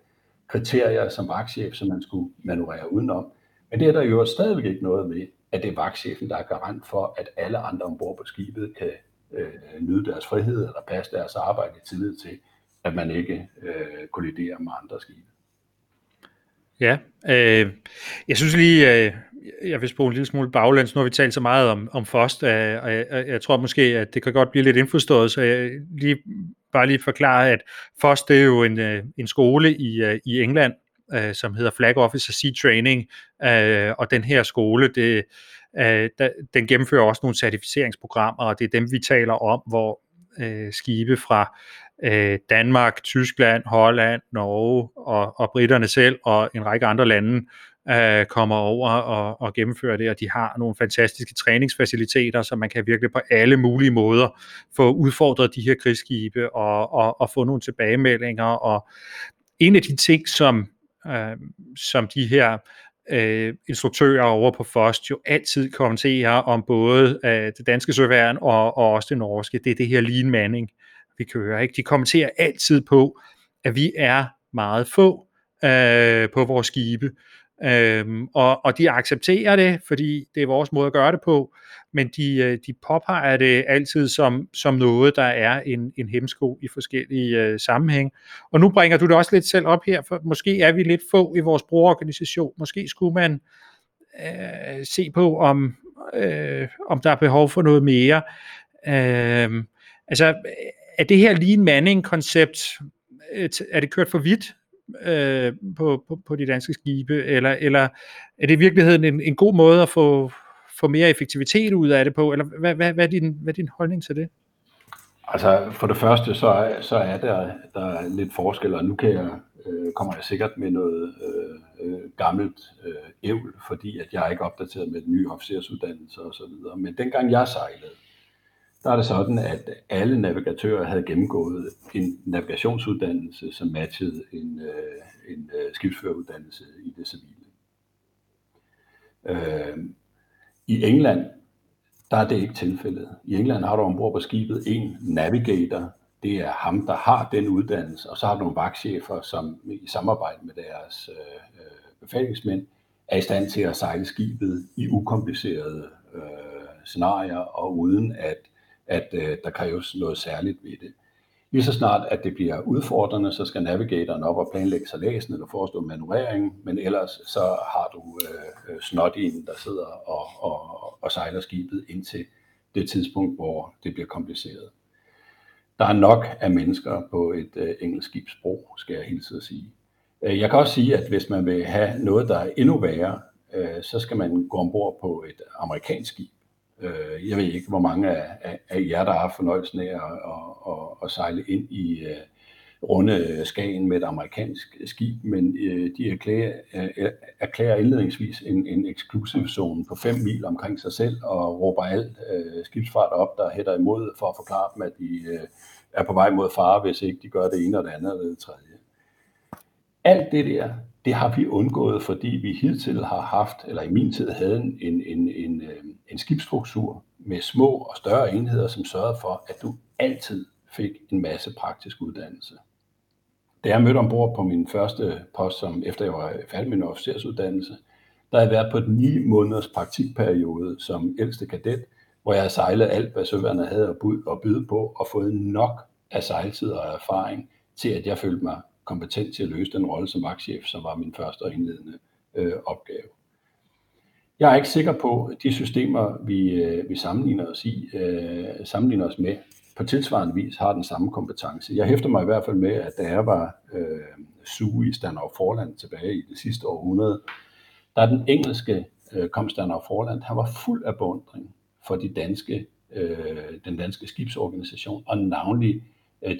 kriterier som vagtchef, som man skulle manøvrere udenom. Men det er der jo stadigvæk ikke noget ved, at det er vagtchefen, der er garant for, at alle andre ombord på skibet kan øh, nyde deres frihed, eller passe deres arbejde i tillid til, at man ikke øh, kolliderer med andre skibe. Ja, øh, jeg synes lige, øh, jeg vil spole en lille smule baglæns, nu har vi talt så meget om, om F O S T, øh, og jeg, jeg tror måske, at det kan godt blive lidt indforstået, så jeg lige, bare lige forklare, at F O S T det er jo en, øh, en skole i, øh, i England, øh, som hedder Flag Officer Sea Training, øh, og den her skole, det, øh, der, den gennemfører også nogle certificeringsprogrammer, og det er dem, vi taler om, hvor øh, skibe fra Danmark, Tyskland, Holland, Norge og, og briterne selv og en række andre lande øh, kommer over og, og gennemfører det, og de har nogle fantastiske træningsfaciliteter, så man kan virkelig på alle mulige måder få udfordret de her krigsskibe og, og, og få nogle tilbagemeldinger. Og en af de ting, som, øh, som de her Øh, instruktører over på F O S T jo altid kommenterer om både øh, det danske søværn og, og også det norske, det er det her lean manning, vi kører, ikke? De kommenterer altid på, at vi er meget få øh, på vores skibe, øh, og, og de accepterer det, fordi det er vores måde at gøre det på, men de, øh, de påpeger det altid som, som noget, der er en, en hemsko i forskellige øh, sammenhæng. Og nu bringer du det også lidt selv op her, for måske er vi lidt få i vores brugerorganisation, måske skulle man øh, se på, om, øh, om der er behov for noget mere. Øh, altså, er det her lean manning-koncept, er det kørt for vidt øh, på, på, på de danske skibe, eller, eller er det i virkeligheden en, en god måde at få, få mere effektivitet ud af det på, eller hvad, hvad, hvad, er din, hvad er din holdning til det? Altså, for det første, så, så er der, der er lidt forskel, og nu kan jeg, øh, kommer jeg sikkert med noget øh, gammelt øh, ævl, fordi at jeg er ikke opdateret med den nye officersuddannelse og så videre, men dengang jeg sejlede, der er det sådan, at alle navigatører havde gennemgået en navigationsuddannelse, som matchede en, øh, en øh, skibsføreruddannelse i det civile. Øh, I England, der er det ikke tilfældet. I England har du ombord på skibet en navigator, det er ham, der har den uddannelse, og så har du nogle vagtchefer, som i samarbejde med deres øh, befalingsmænd er i stand til at sejle skibet i ukomplicerede øh, scenarier, og uden at, at øh, der kræves noget særligt ved det. Lige så snart, at det bliver udfordrende, så skal navigatoren op og planlægge sejladsen eller forestå manøvreringen, men ellers så har du øh, snotien, der sidder og, og, og sejler skibet indtil det tidspunkt, hvor det bliver kompliceret. Der er nok af mennesker på et øh, engelsk skibsbro, skal jeg hilse at sige. Jeg kan også sige, at hvis man vil have noget, der er endnu værre, øh, så skal man gå ombord på et amerikansk skib. Jeg ved ikke, hvor mange af jer, der har fornøjelsen af at, at, at, at sejle ind i uh, runde Skagen med et amerikansk skib, men uh, de erklærer, uh, erklærer indledningsvis en, en exclusive zone på fem mil omkring sig selv og råber alt uh, skibsfart op, der hætter imod for at forklare dem, at de uh, er på vej mod fare, hvis ikke de gør det ene og det andet eller det tredje. Alt det der, det har vi undgået, fordi vi hidtil har haft, eller i min tid havde en, en, en, en, en skibsstruktur med små og større enheder, som sørgede for, at du altid fik en masse praktisk uddannelse. Da jeg mødte ombord på min første post, som efter jeg var færdig med min officersuddannelse, der havde jeg været på et ni måneders praktikperiode som ældste kadet, hvor jeg havde sejlet alt, hvad søværnet havde at byde på, og fået nok af sejltid og erfaring til, at jeg følte mig kompetent til at løse den rolle som vagtchef, som var min første og indledende øh, opgave. Jeg er ikke sikker på, at de systemer, vi, øh, vi sammenligner, os i, øh, sammenligner os med, på tilsvarende vis har den samme kompetence. Jeg hæfter mig i hvert fald med, at da jeg var øh, suge i Standard Forland tilbage i det sidste århundrede, da den engelske øh, kom Standard Forland, han var fuld af beundring for de danske, øh, den danske skibsorganisation, og navnlig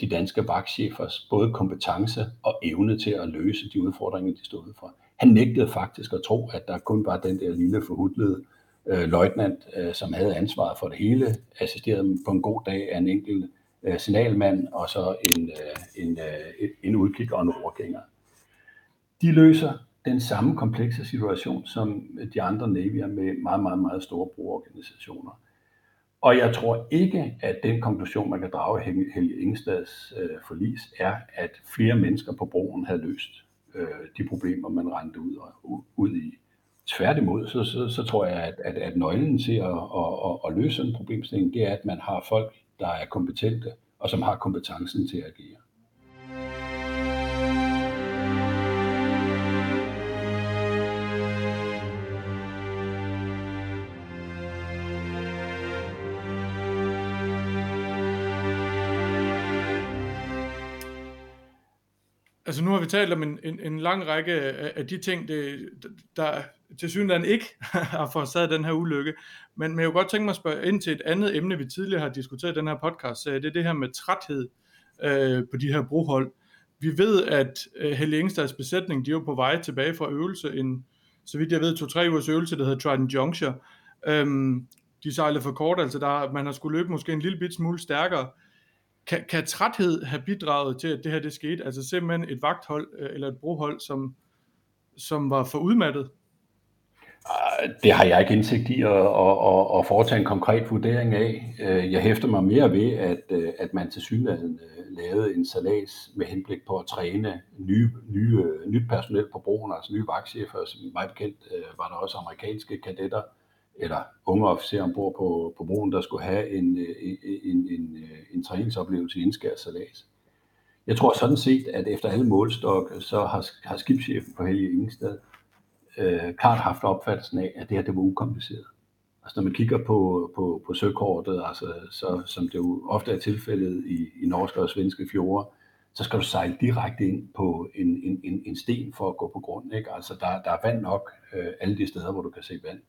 de danske vagtchefers både kompetence og evne til at løse de udfordringer, de stod for. Han nægtede faktisk at tro, at der kun var den der lille forhudlede øh, løjtnant, øh, som havde ansvaret for det hele, assisterede på en god dag af en enkelt øh, signalmand og så en, øh, en, øh, en udkig og en overgænger. De løser den samme komplekse situation som de andre navier med meget, meget, meget store brugerorganisationer. Og jeg tror ikke, at den konklusion, man kan drage af Helge Ingstads øh, forlis, er, at flere mennesker på broen havde løst øh, de problemer, man rendte ud, og, ud i. Tværtimod, så, så, så tror jeg, at, at, at nøglen til at, at, at, at løse sådan en problemstilling, det er, at man har folk, der er kompetente, og som har kompetencen til at agere. Altså nu har vi talt om en, en, en lang række af, af de ting, det, der tilsyneladende ikke har forårsaget den her ulykke. Men, men jeg kunne godt tænke mig at spørge ind til et andet emne, vi tidligere har diskuteret i den her podcast. Det er det her med træthed øh, på de her brohold. Vi ved, at øh, Helge Ingstads besætning, de er på vej tilbage fra øvelse. En, så vidt jeg ved, to-tre ugers øvelse, der hedder Trident Juncture. Øhm, de sejler for kort, altså der, man har skulle løbe måske en lille bit smule stærkere. Kan, kan træthed have bidraget til, at det her det skete? Altså simpelthen et vagthold eller et brohold, som, som var for udmattet? Det har jeg ikke indsigt i at, at, at foretage en konkret vurdering af. Jeg hæfter mig mere ved, at, at man til synligheden lavede en salads med henblik på at træne nye, nye, nyt personel på broen, altså nye vagtchefer. Som meget bekendt var der også amerikanske kadetter eller unge officerer ombord på, på broen, der skulle have en, en, en, en, en træningsoplevelse i indskæret sejlads. Jeg tror sådan set, at efter alle målestok, så har, har skibschefen på Helge Ingstad øh, klart haft opfattelsen af, at det her det var ukompliceret. Altså når man kigger på, på, på søkortet, altså, så, som det jo ofte er tilfældet i, i norske og svenske fjorde, så skal du sejle direkte ind på en, en, en, en sten for at gå på grund. Ikke? Altså der, der er vand nok øh, alle de steder, hvor du kan se vand.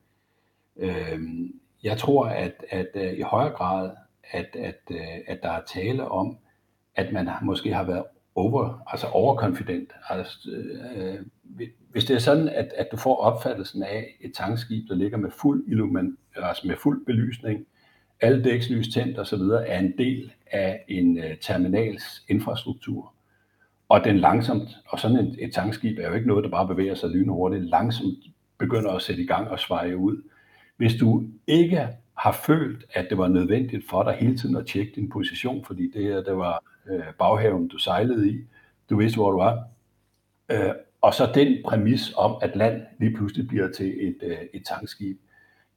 Jeg tror, at, at, at i højere grad, at, at, at der er tale om, at man måske har været over, altså overkonfident. Altså, øh, hvis det er sådan, at, at du får opfattelsen af et tankskib, der ligger med fuld illumin, altså med fuld belysning, alle dækslys tændt osv., er en del af en uh, terminals infrastruktur. Og den langsomt, og sådan et, et tankskib er jo ikke noget, der bare bevæger sig lynhurtigt, langsomt begynder at sætte i gang og sveje ud. Hvis du ikke har følt, at det var nødvendigt for dig hele tiden at tjekke din position, fordi det her, det var øh, baghaven, du sejlede i. Du vidste, hvor du var. Øh, og så den præmis om, at land lige pludselig bliver til et, øh, et tankskib,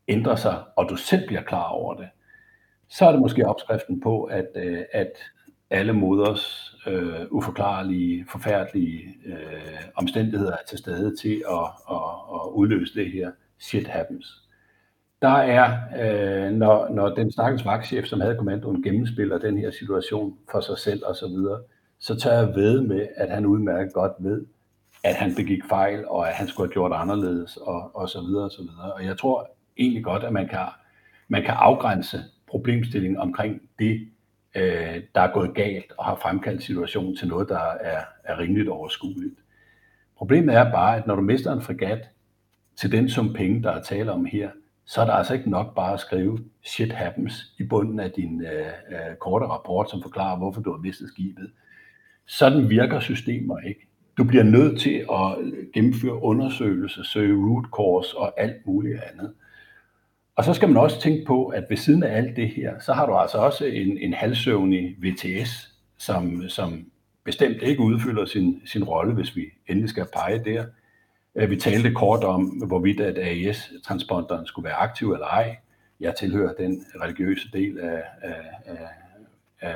ændrer sig, og du selv bliver klar over det. Så er det måske opskriften på, at, øh, at alle moders øh, uforklarlige, forfærdelige øh, omstændigheder er til stede til at, at, at udløse det her shit happens. Der er, øh, når, når den stakkels vagtchef, som havde kommandoen, gennemspiller den her situation for sig selv og så videre, så tør jeg ved med, at han udmærket godt ved, at han begik fejl, og at han skulle have gjort anderledes, og, og så videre og så videre. Og jeg tror egentlig godt, at man kan, man kan afgrænse problemstillingen omkring det, øh, der er gået galt og har fremkaldt situationen til noget, der er, er rimeligt overskueligt. Problemet er bare, at når du mister en fregat til den sum penge, der er tale om her, så er der altså ikke nok bare at skrive shit happens i bunden af din øh, øh, korte rapport, som forklarer, hvorfor du har mistet skibet. Sådan virker systemer ikke. Du bliver nødt til at gennemføre undersøgelser, søge root cause og alt muligt andet. Og så skal man også tænke på, at ved siden af alt det her, så har du altså også en, en halvsøvnig V T S, som, som bestemt ikke udfylder sin, sin rolle, hvis vi endelig skal pege der. Vi talte kort om, hvorvidt at A I S-transponderen skulle være aktiv eller ej. Jeg tilhører den religiøse del af, af, af, af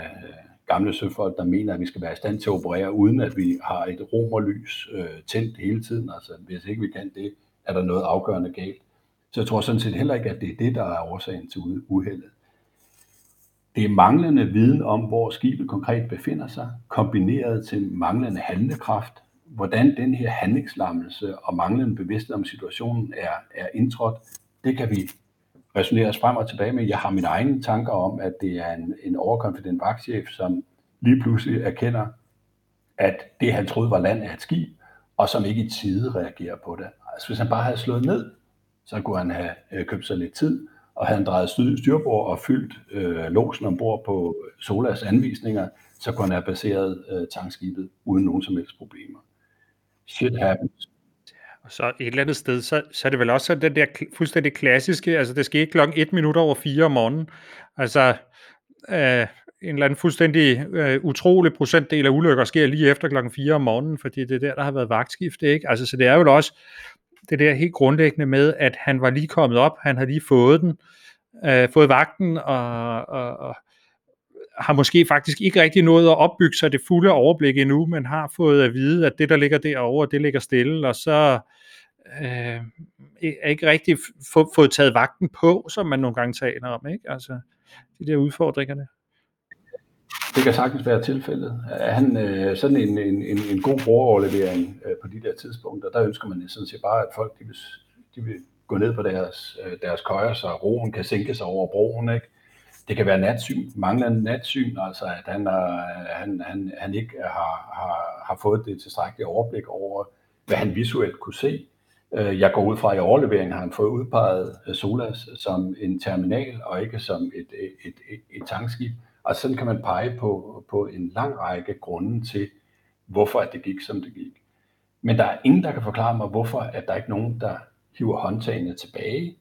gamle søfolk, der mener, at vi skal være i stand til at operere, uden at vi har et romerlys øh, tændt hele tiden. Altså, hvis ikke vi kan det, er der noget afgørende galt. Så jeg tror sådan set heller ikke, at det er det, der er årsagen til uheldet. Det er manglende viden om, hvor skibet konkret befinder sig, kombineret til manglende handlekraft. Hvordan den her handlingslammelse og manglende bevidsthed om situationen er, er indtrådt, det kan vi resonere os frem og tilbage med. Jeg har mine egne tanker om, at det er en, en overkonfident vagtchef, som lige pludselig erkender, at det, han troede var land, er et skib, og som ikke i tide reagerer på det. Altså hvis han bare havde slået ned, så kunne han have øh, købt sig lidt tid, og havde han drejet styrbord og fyldt øh, låsen ombord på Solas anvisninger, så kunne han have baseret øh, tankskibet uden nogen som helst problemer. Shit happens. Og så et eller andet sted, så, så er det vel også sådan den der fuldstændig klassiske, altså det sker klokken et minut over fire om morgenen, altså øh, en eller anden fuldstændig øh, utrolig procentdel af ulykker sker lige efter klokken fire om morgenen, fordi det er der, der har været vagtskift, ikke? Altså så det er jo også det der helt grundlæggende med, at han var lige kommet op, han har lige fået den, øh, fået vagten og, og, og har måske faktisk ikke rigtig nået at opbygge sig det fulde overblik endnu, men har fået at vide, at det, der ligger derovre, det ligger stille, og så øh, er ikke rigtig få, fået taget vagten på, som man nogle gange taler om, ikke? Altså, de der udfordringerne. Det kan sagtens være tilfældet. Han øh, sådan en, en, en, en god brugeroverlevering øh, på de der tidspunkter, der ønsker man sådan set bare, at folk de vil, de vil gå ned på deres, øh, deres køjer, så roen kan sænke sig over broen, ikke? Det kan være natsyn, manglende natsyn, altså at han, er, han, han, han ikke har, har, har fået det tilstrækkelige overblik over, hvad han visuelt kunne se. Jeg går ud fra, i overleveringen har han fået udpeget Solas som en terminal og ikke som et, et, et, et, et tankskib. Og sådan kan man pege på, på en lang række grunde til, hvorfor at det gik, som det gik. Men der er ingen, der kan forklare mig, hvorfor at der ikke er nogen, der hiver håndtagene tilbage,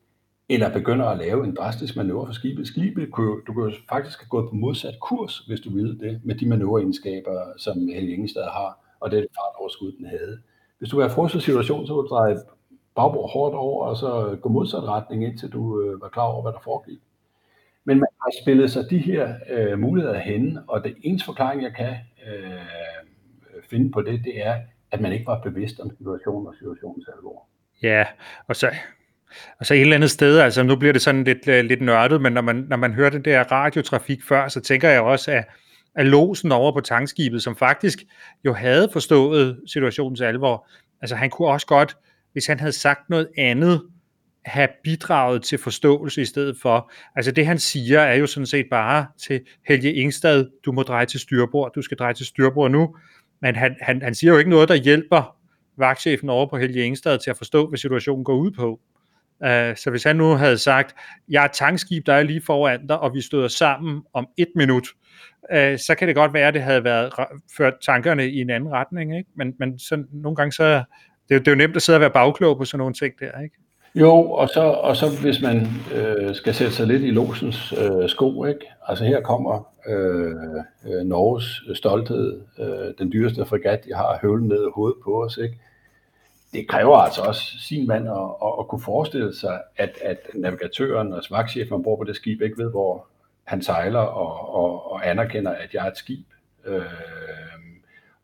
eller begynder at lave en drastisk manøvre for skibet. Skibet kunne, du kunne faktisk have gået på modsat kurs, hvis du ville det, med de manøvreegenskaber, som Helge Ingstad har, og det fartoverskud, den havde. Hvis du var i frosset situation, så ville du dreje bagbord hårdt over, og så gå modsat retning, indtil du øh, var klar over, hvad der foregik. Men man har spillet sig de her øh, muligheder hen, og det eneste forklaring, jeg kan øh, finde på det, det er, at man ikke var bevidst om situationen og situationens alvor. Ja, og så... Og så et eller andet sted, altså nu bliver det sådan lidt, lidt nørdet, men når man, når man hører den der radiotrafik før, så tænker jeg også, at, at lodsen over på tankskibet, som faktisk jo havde forstået situationens alvor, altså han kunne også godt, hvis han havde sagt noget andet, have bidraget til forståelse i stedet for. Altså det han siger er jo sådan set bare til Helge Ingstad, du må dreje til styrbord, du skal dreje til styrbord nu, men han, han, han siger jo ikke noget, der hjælper vagtchefen over på Helge Ingstad til at forstå, hvad situationen går ud på. Så hvis han nu havde sagt, jeg er tankskib, der er lige foran dig, og vi støder sammen om et minut, så kan det godt være, at det havde været ført tankerne i en anden retning, ikke? Men, men sådan, nogle gange så, det er, jo, det er jo nemt at sidde og være bagklog på sådan nogle ting der, ikke? Jo, og så, og så hvis man øh, skal sætte sig lidt i lodsens øh, sko, ikke? Altså her kommer øh, Norges stolthed, øh, den dyreste fregat, de har høvlen ned i hovedet på os, ikke? Det kræver altså også sin mand at, at, at kunne forestille sig, at, at navigatøren og vagtchefen ombord på det skib ikke ved, hvor han sejler og, og, og anerkender, at jeg er et skib. Øh,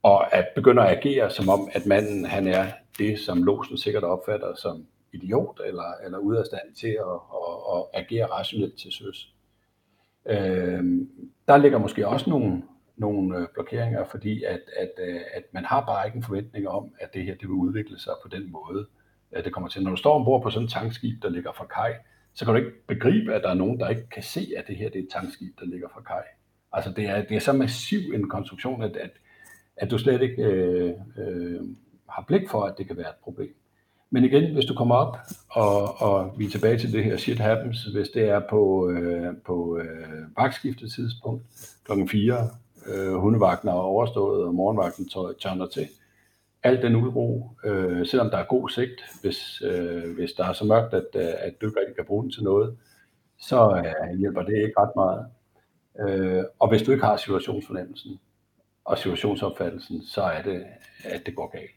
og at begynder at agere som om, at manden han er det, som lodsen sikkert opfatter som idiot eller, eller ude af stand til at, at, at agere rationelt til søs. Øh, der ligger måske også nogle, nogle blokeringer, fordi at, at, at man har bare ikke en forventning om, at det her det vil udvikle sig på den måde, at det kommer til. Når du står ombord på sådan et tankskib, der ligger fra kaj, så kan du ikke begribe, at der er nogen, der ikke kan se, at det her det er et tankskib, der ligger fra kaj. Altså det er, det er så massiv en konstruktion, at, at, at du slet ikke øh, øh, har blik for, at det kan være et problem. Men igen, hvis du kommer op, og, og vi er tilbage til det her shit happens, hvis det er på, øh, på øh, vagtskiftet tidspunkt, klokken fire, øh, hundevagten er overstået, og morgenvagten tørner til. Alt den uro, øh, selvom der er god sigt, hvis, øh, hvis der er så mørkt, at, at du ikke rigtig kan bruge den til noget, så øh, hjælper det ikke ret meget. Øh, og hvis du ikke har situationsfornemmelsen og situationsopfattelsen, så er det, at det går galt.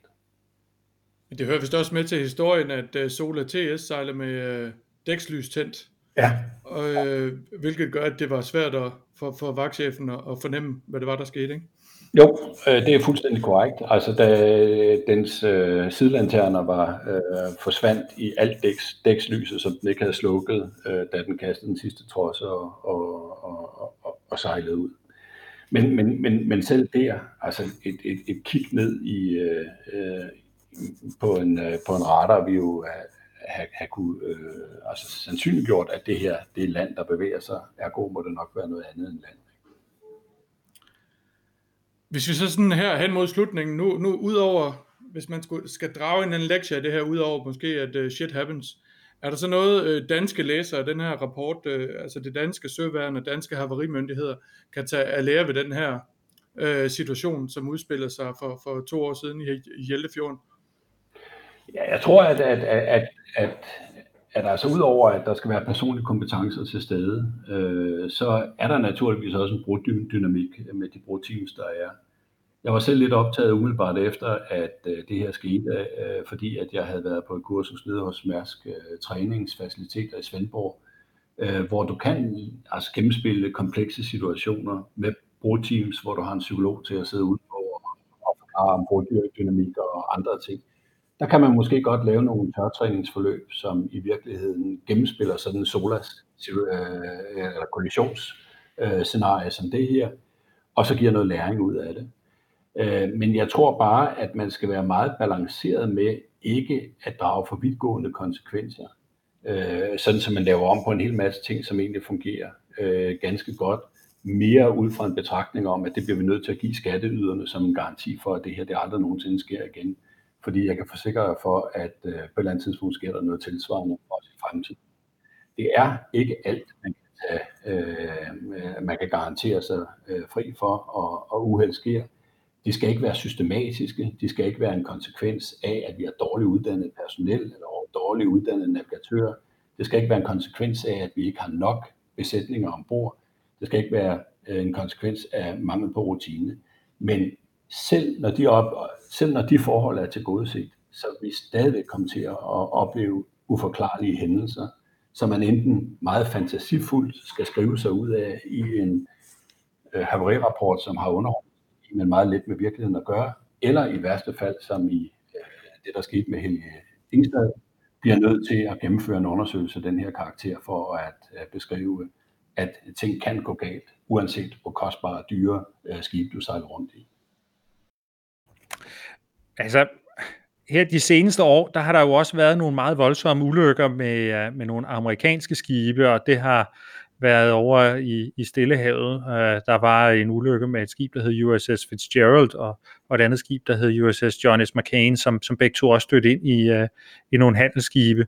Det hører vist også med til historien, at Sola T S sejler med dækslys tændt. Ja. Og, øh, hvilket gør, at det var svært at, for, for vagtchefen at fornemme, hvad det var, der skete, ikke? Jo, øh, det er fuldstændig korrekt. Altså, da dens øh, sidelanterner var øh, forsvandt i alt dæks, dækslyset, som den ikke havde slukket, øh, da den kastede den sidste trods og, og, og, og, og sejlede ud. Men, men, men, men selv der, altså et, et, et kig ned i... Øh, øh, på en, på en radar, vi jo har, har kunne, øh, altså sandsynliggjort, at det her, det land, der bevæger sig, ergo må det nok være noget andet end land. Hvis vi så sådan her hen mod slutningen, nu, nu udover, hvis man skulle, skal drage en lektie af det her, udover måske, at uh, shit happens, er der så noget øh, danske læsere af den her rapport, øh, altså det danske søværn og danske havarimyndigheder, kan tage at lære ved den her øh, situation, som udspillede sig for, for to år siden i Hjæltefjorden? Ja, jeg tror, at, at, at, at, at, at altså udover, at der skal være personlige kompetencer til stede, øh, så er der naturligvis også en brugdynamik med de brugteams, der er. Jeg var selv lidt optaget umiddelbart efter, at øh, det her skete, øh, fordi at jeg havde været på et kursus nede hos Mærsk øh, træningsfaciliteter i Svendborg, øh, hvor du kan altså, gennemspille komplekse situationer med brugteams, hvor du har en psykolog til at sidde ude på og forklare om brugdynamik og andre ting. Der kan man måske godt lave nogle tørtræningsforløb, som i virkeligheden gennemspiller sådan en solas- eller kollisionsscenarie som det her, og så giver noget læring ud af det. Men jeg tror bare, at man skal være meget balanceret med ikke at drage for vidtgående konsekvenser, sådan som man laver om på en hel masse ting, som egentlig fungerer ganske godt, mere ud fra en betragtning om, at det bliver vi nødt til at give skatteyderne som en garanti for, at det her det aldrig nogensinde sker igen. Fordi jeg kan forsikre jer for, at øh, på et eller andet tidspunkt sker der noget tilsvarende også i fremtiden. Det er ikke alt, man kan, øh, man kan garantere sig øh, fri for, og, og uheld sker. De skal ikke være systematiske, de skal ikke være en konsekvens af, at vi har dårligt uddannet personel eller dårligt uddannet navigatører. Det skal ikke være en konsekvens af, at vi ikke har nok besætninger ombord. Det skal ikke være øh, en konsekvens af mangel på rutine. Men Selv når, de op, selv når de forhold er tilgodeset, så vil vi stadigvæk komme til at opleve uforklarlige hændelser, som man enten meget fantasifuldt skal skrive sig ud af i en øh, havarirapport, som har underholdt, men meget lidt med virkeligheden at gøre, eller i værste fald, som i øh, det, der skete med Helge Ingstad, bliver nødt til at gennemføre en undersøgelse af den her karakter for at øh, beskrive, at ting kan gå galt, uanset hvor kostbare og dyre øh, skib du sejler rundt i. Altså, her de seneste år, der har der jo også været nogle meget voldsomme ulykker med, med nogle amerikanske skibe, og det har været over i, i Stillehavet. Uh, der var en ulykke med et skib, der hed U S S Fitzgerald, og, og et andet skib, der hed U S S John S. McCain, som, som begge to også stødte ind i, uh, i nogle handelsskibe.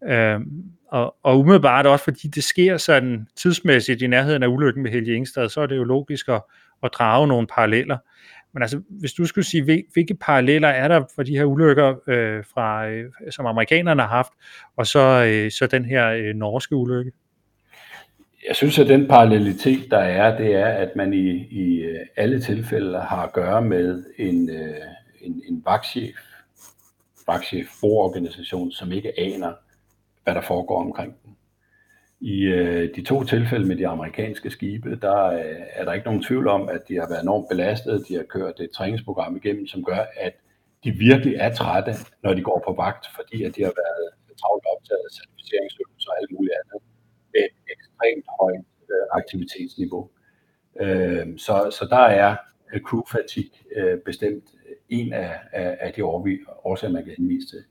Uh, og, og umiddelbart også, fordi det sker sådan tidsmæssigt i nærheden af ulykken med Helge Ingstad, så er det jo logisk at, at drage nogle paralleller. Men altså, hvis du skulle sige, hvilke paralleller er der for de her ulykker, øh, fra, øh, som amerikanerne har haft, og så, øh, så den her øh, norske ulykke? Jeg synes, at den parallelitet, der er, det er, at man i, i alle tilfælde har at gøre med en, øh, en, en vagtchef, vagtchef for organisation, som ikke aner, hvad der foregår omkring den. I øh, de to tilfælde med de amerikanske skibe, der øh, er der ikke nogen tvivl om, at de har været enormt belastede. De har kørt et træningsprogram igennem, som gør, at de virkelig er trætte, når de går på vagt, fordi at de har været travlt optaget af certificeringsøvelser og alt muligt andet med et ekstremt højt øh, aktivitetsniveau. Øh, så, så der er øh, crew fatigue øh, bestemt en af, af, af de årsager, man kan henvise til.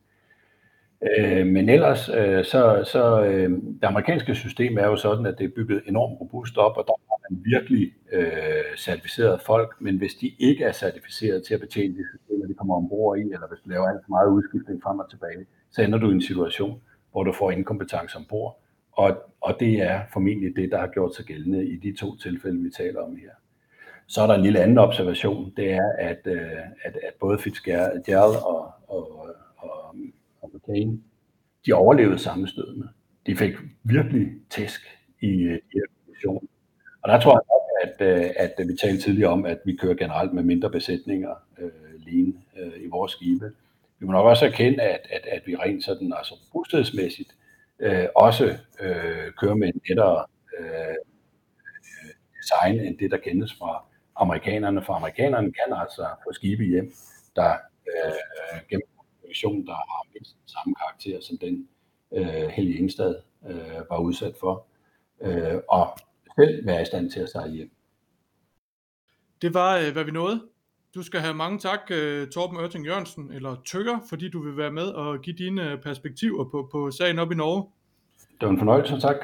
Øh, men ellers, øh, så, så øh, det amerikanske system er jo sådan, at det er bygget enormt robust op, og der har man virkelig øh, certificeret folk, men hvis de ikke er certificeret til at betjene de systemer, de kommer ombord i, eller hvis du laver alt for meget udskiftning frem og tilbage, så ender du i en situation, hvor du får inkompetence ombord, og, og det er formentlig det, der har gjort sig gældende i de to tilfælde, vi taler om her. Så er der en lille anden observation, det er, at, øh, at, at både Fitzgerald og, og, og McCain, de overlevede sammenstødene. De fik virkelig tæsk i de her positioner. Og der tror jeg nok, at, at vi talte tidligere om, at vi kører generelt med mindre besætninger øh, lige øh, i vores skibe. Vi må nok også erkende, at, at, at vi rent sådan, altså robusthedsmæssigt, øh, også øh, kører med en lettere øh, design, end det, der kendes fra amerikanerne. For amerikanerne kan altså få skibe hjem, der øh, gennem der har mindst samme karakter som den øh, Helge Ingstad øh, var udsat for, øh, og selv være i stand til at sejle hjem. Det var, hvad vi nåede. Du skal have mange tak, Torben Ørting Jørgensen, eller Tøkker, fordi du vil være med og give dine perspektiver på, på sagen op i Norge. Det var en fornøjelse, tak.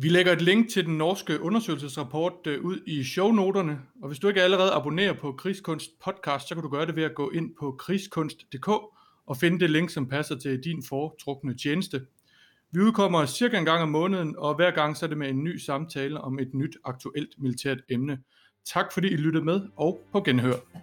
Vi lægger et link til den norske undersøgelsesrapport ud i shownoterne, og hvis du ikke allerede abonnerer på Krigskunst podcast, så kan du gøre det ved at gå ind på krigskunst punktum d k og finde det link, som passer til din foretrukne tjeneste. Vi udkommer cirka en gang om måneden, og hver gang så er det med en ny samtale om et nyt aktuelt militært emne. Tak fordi I lyttede med, og på genhør.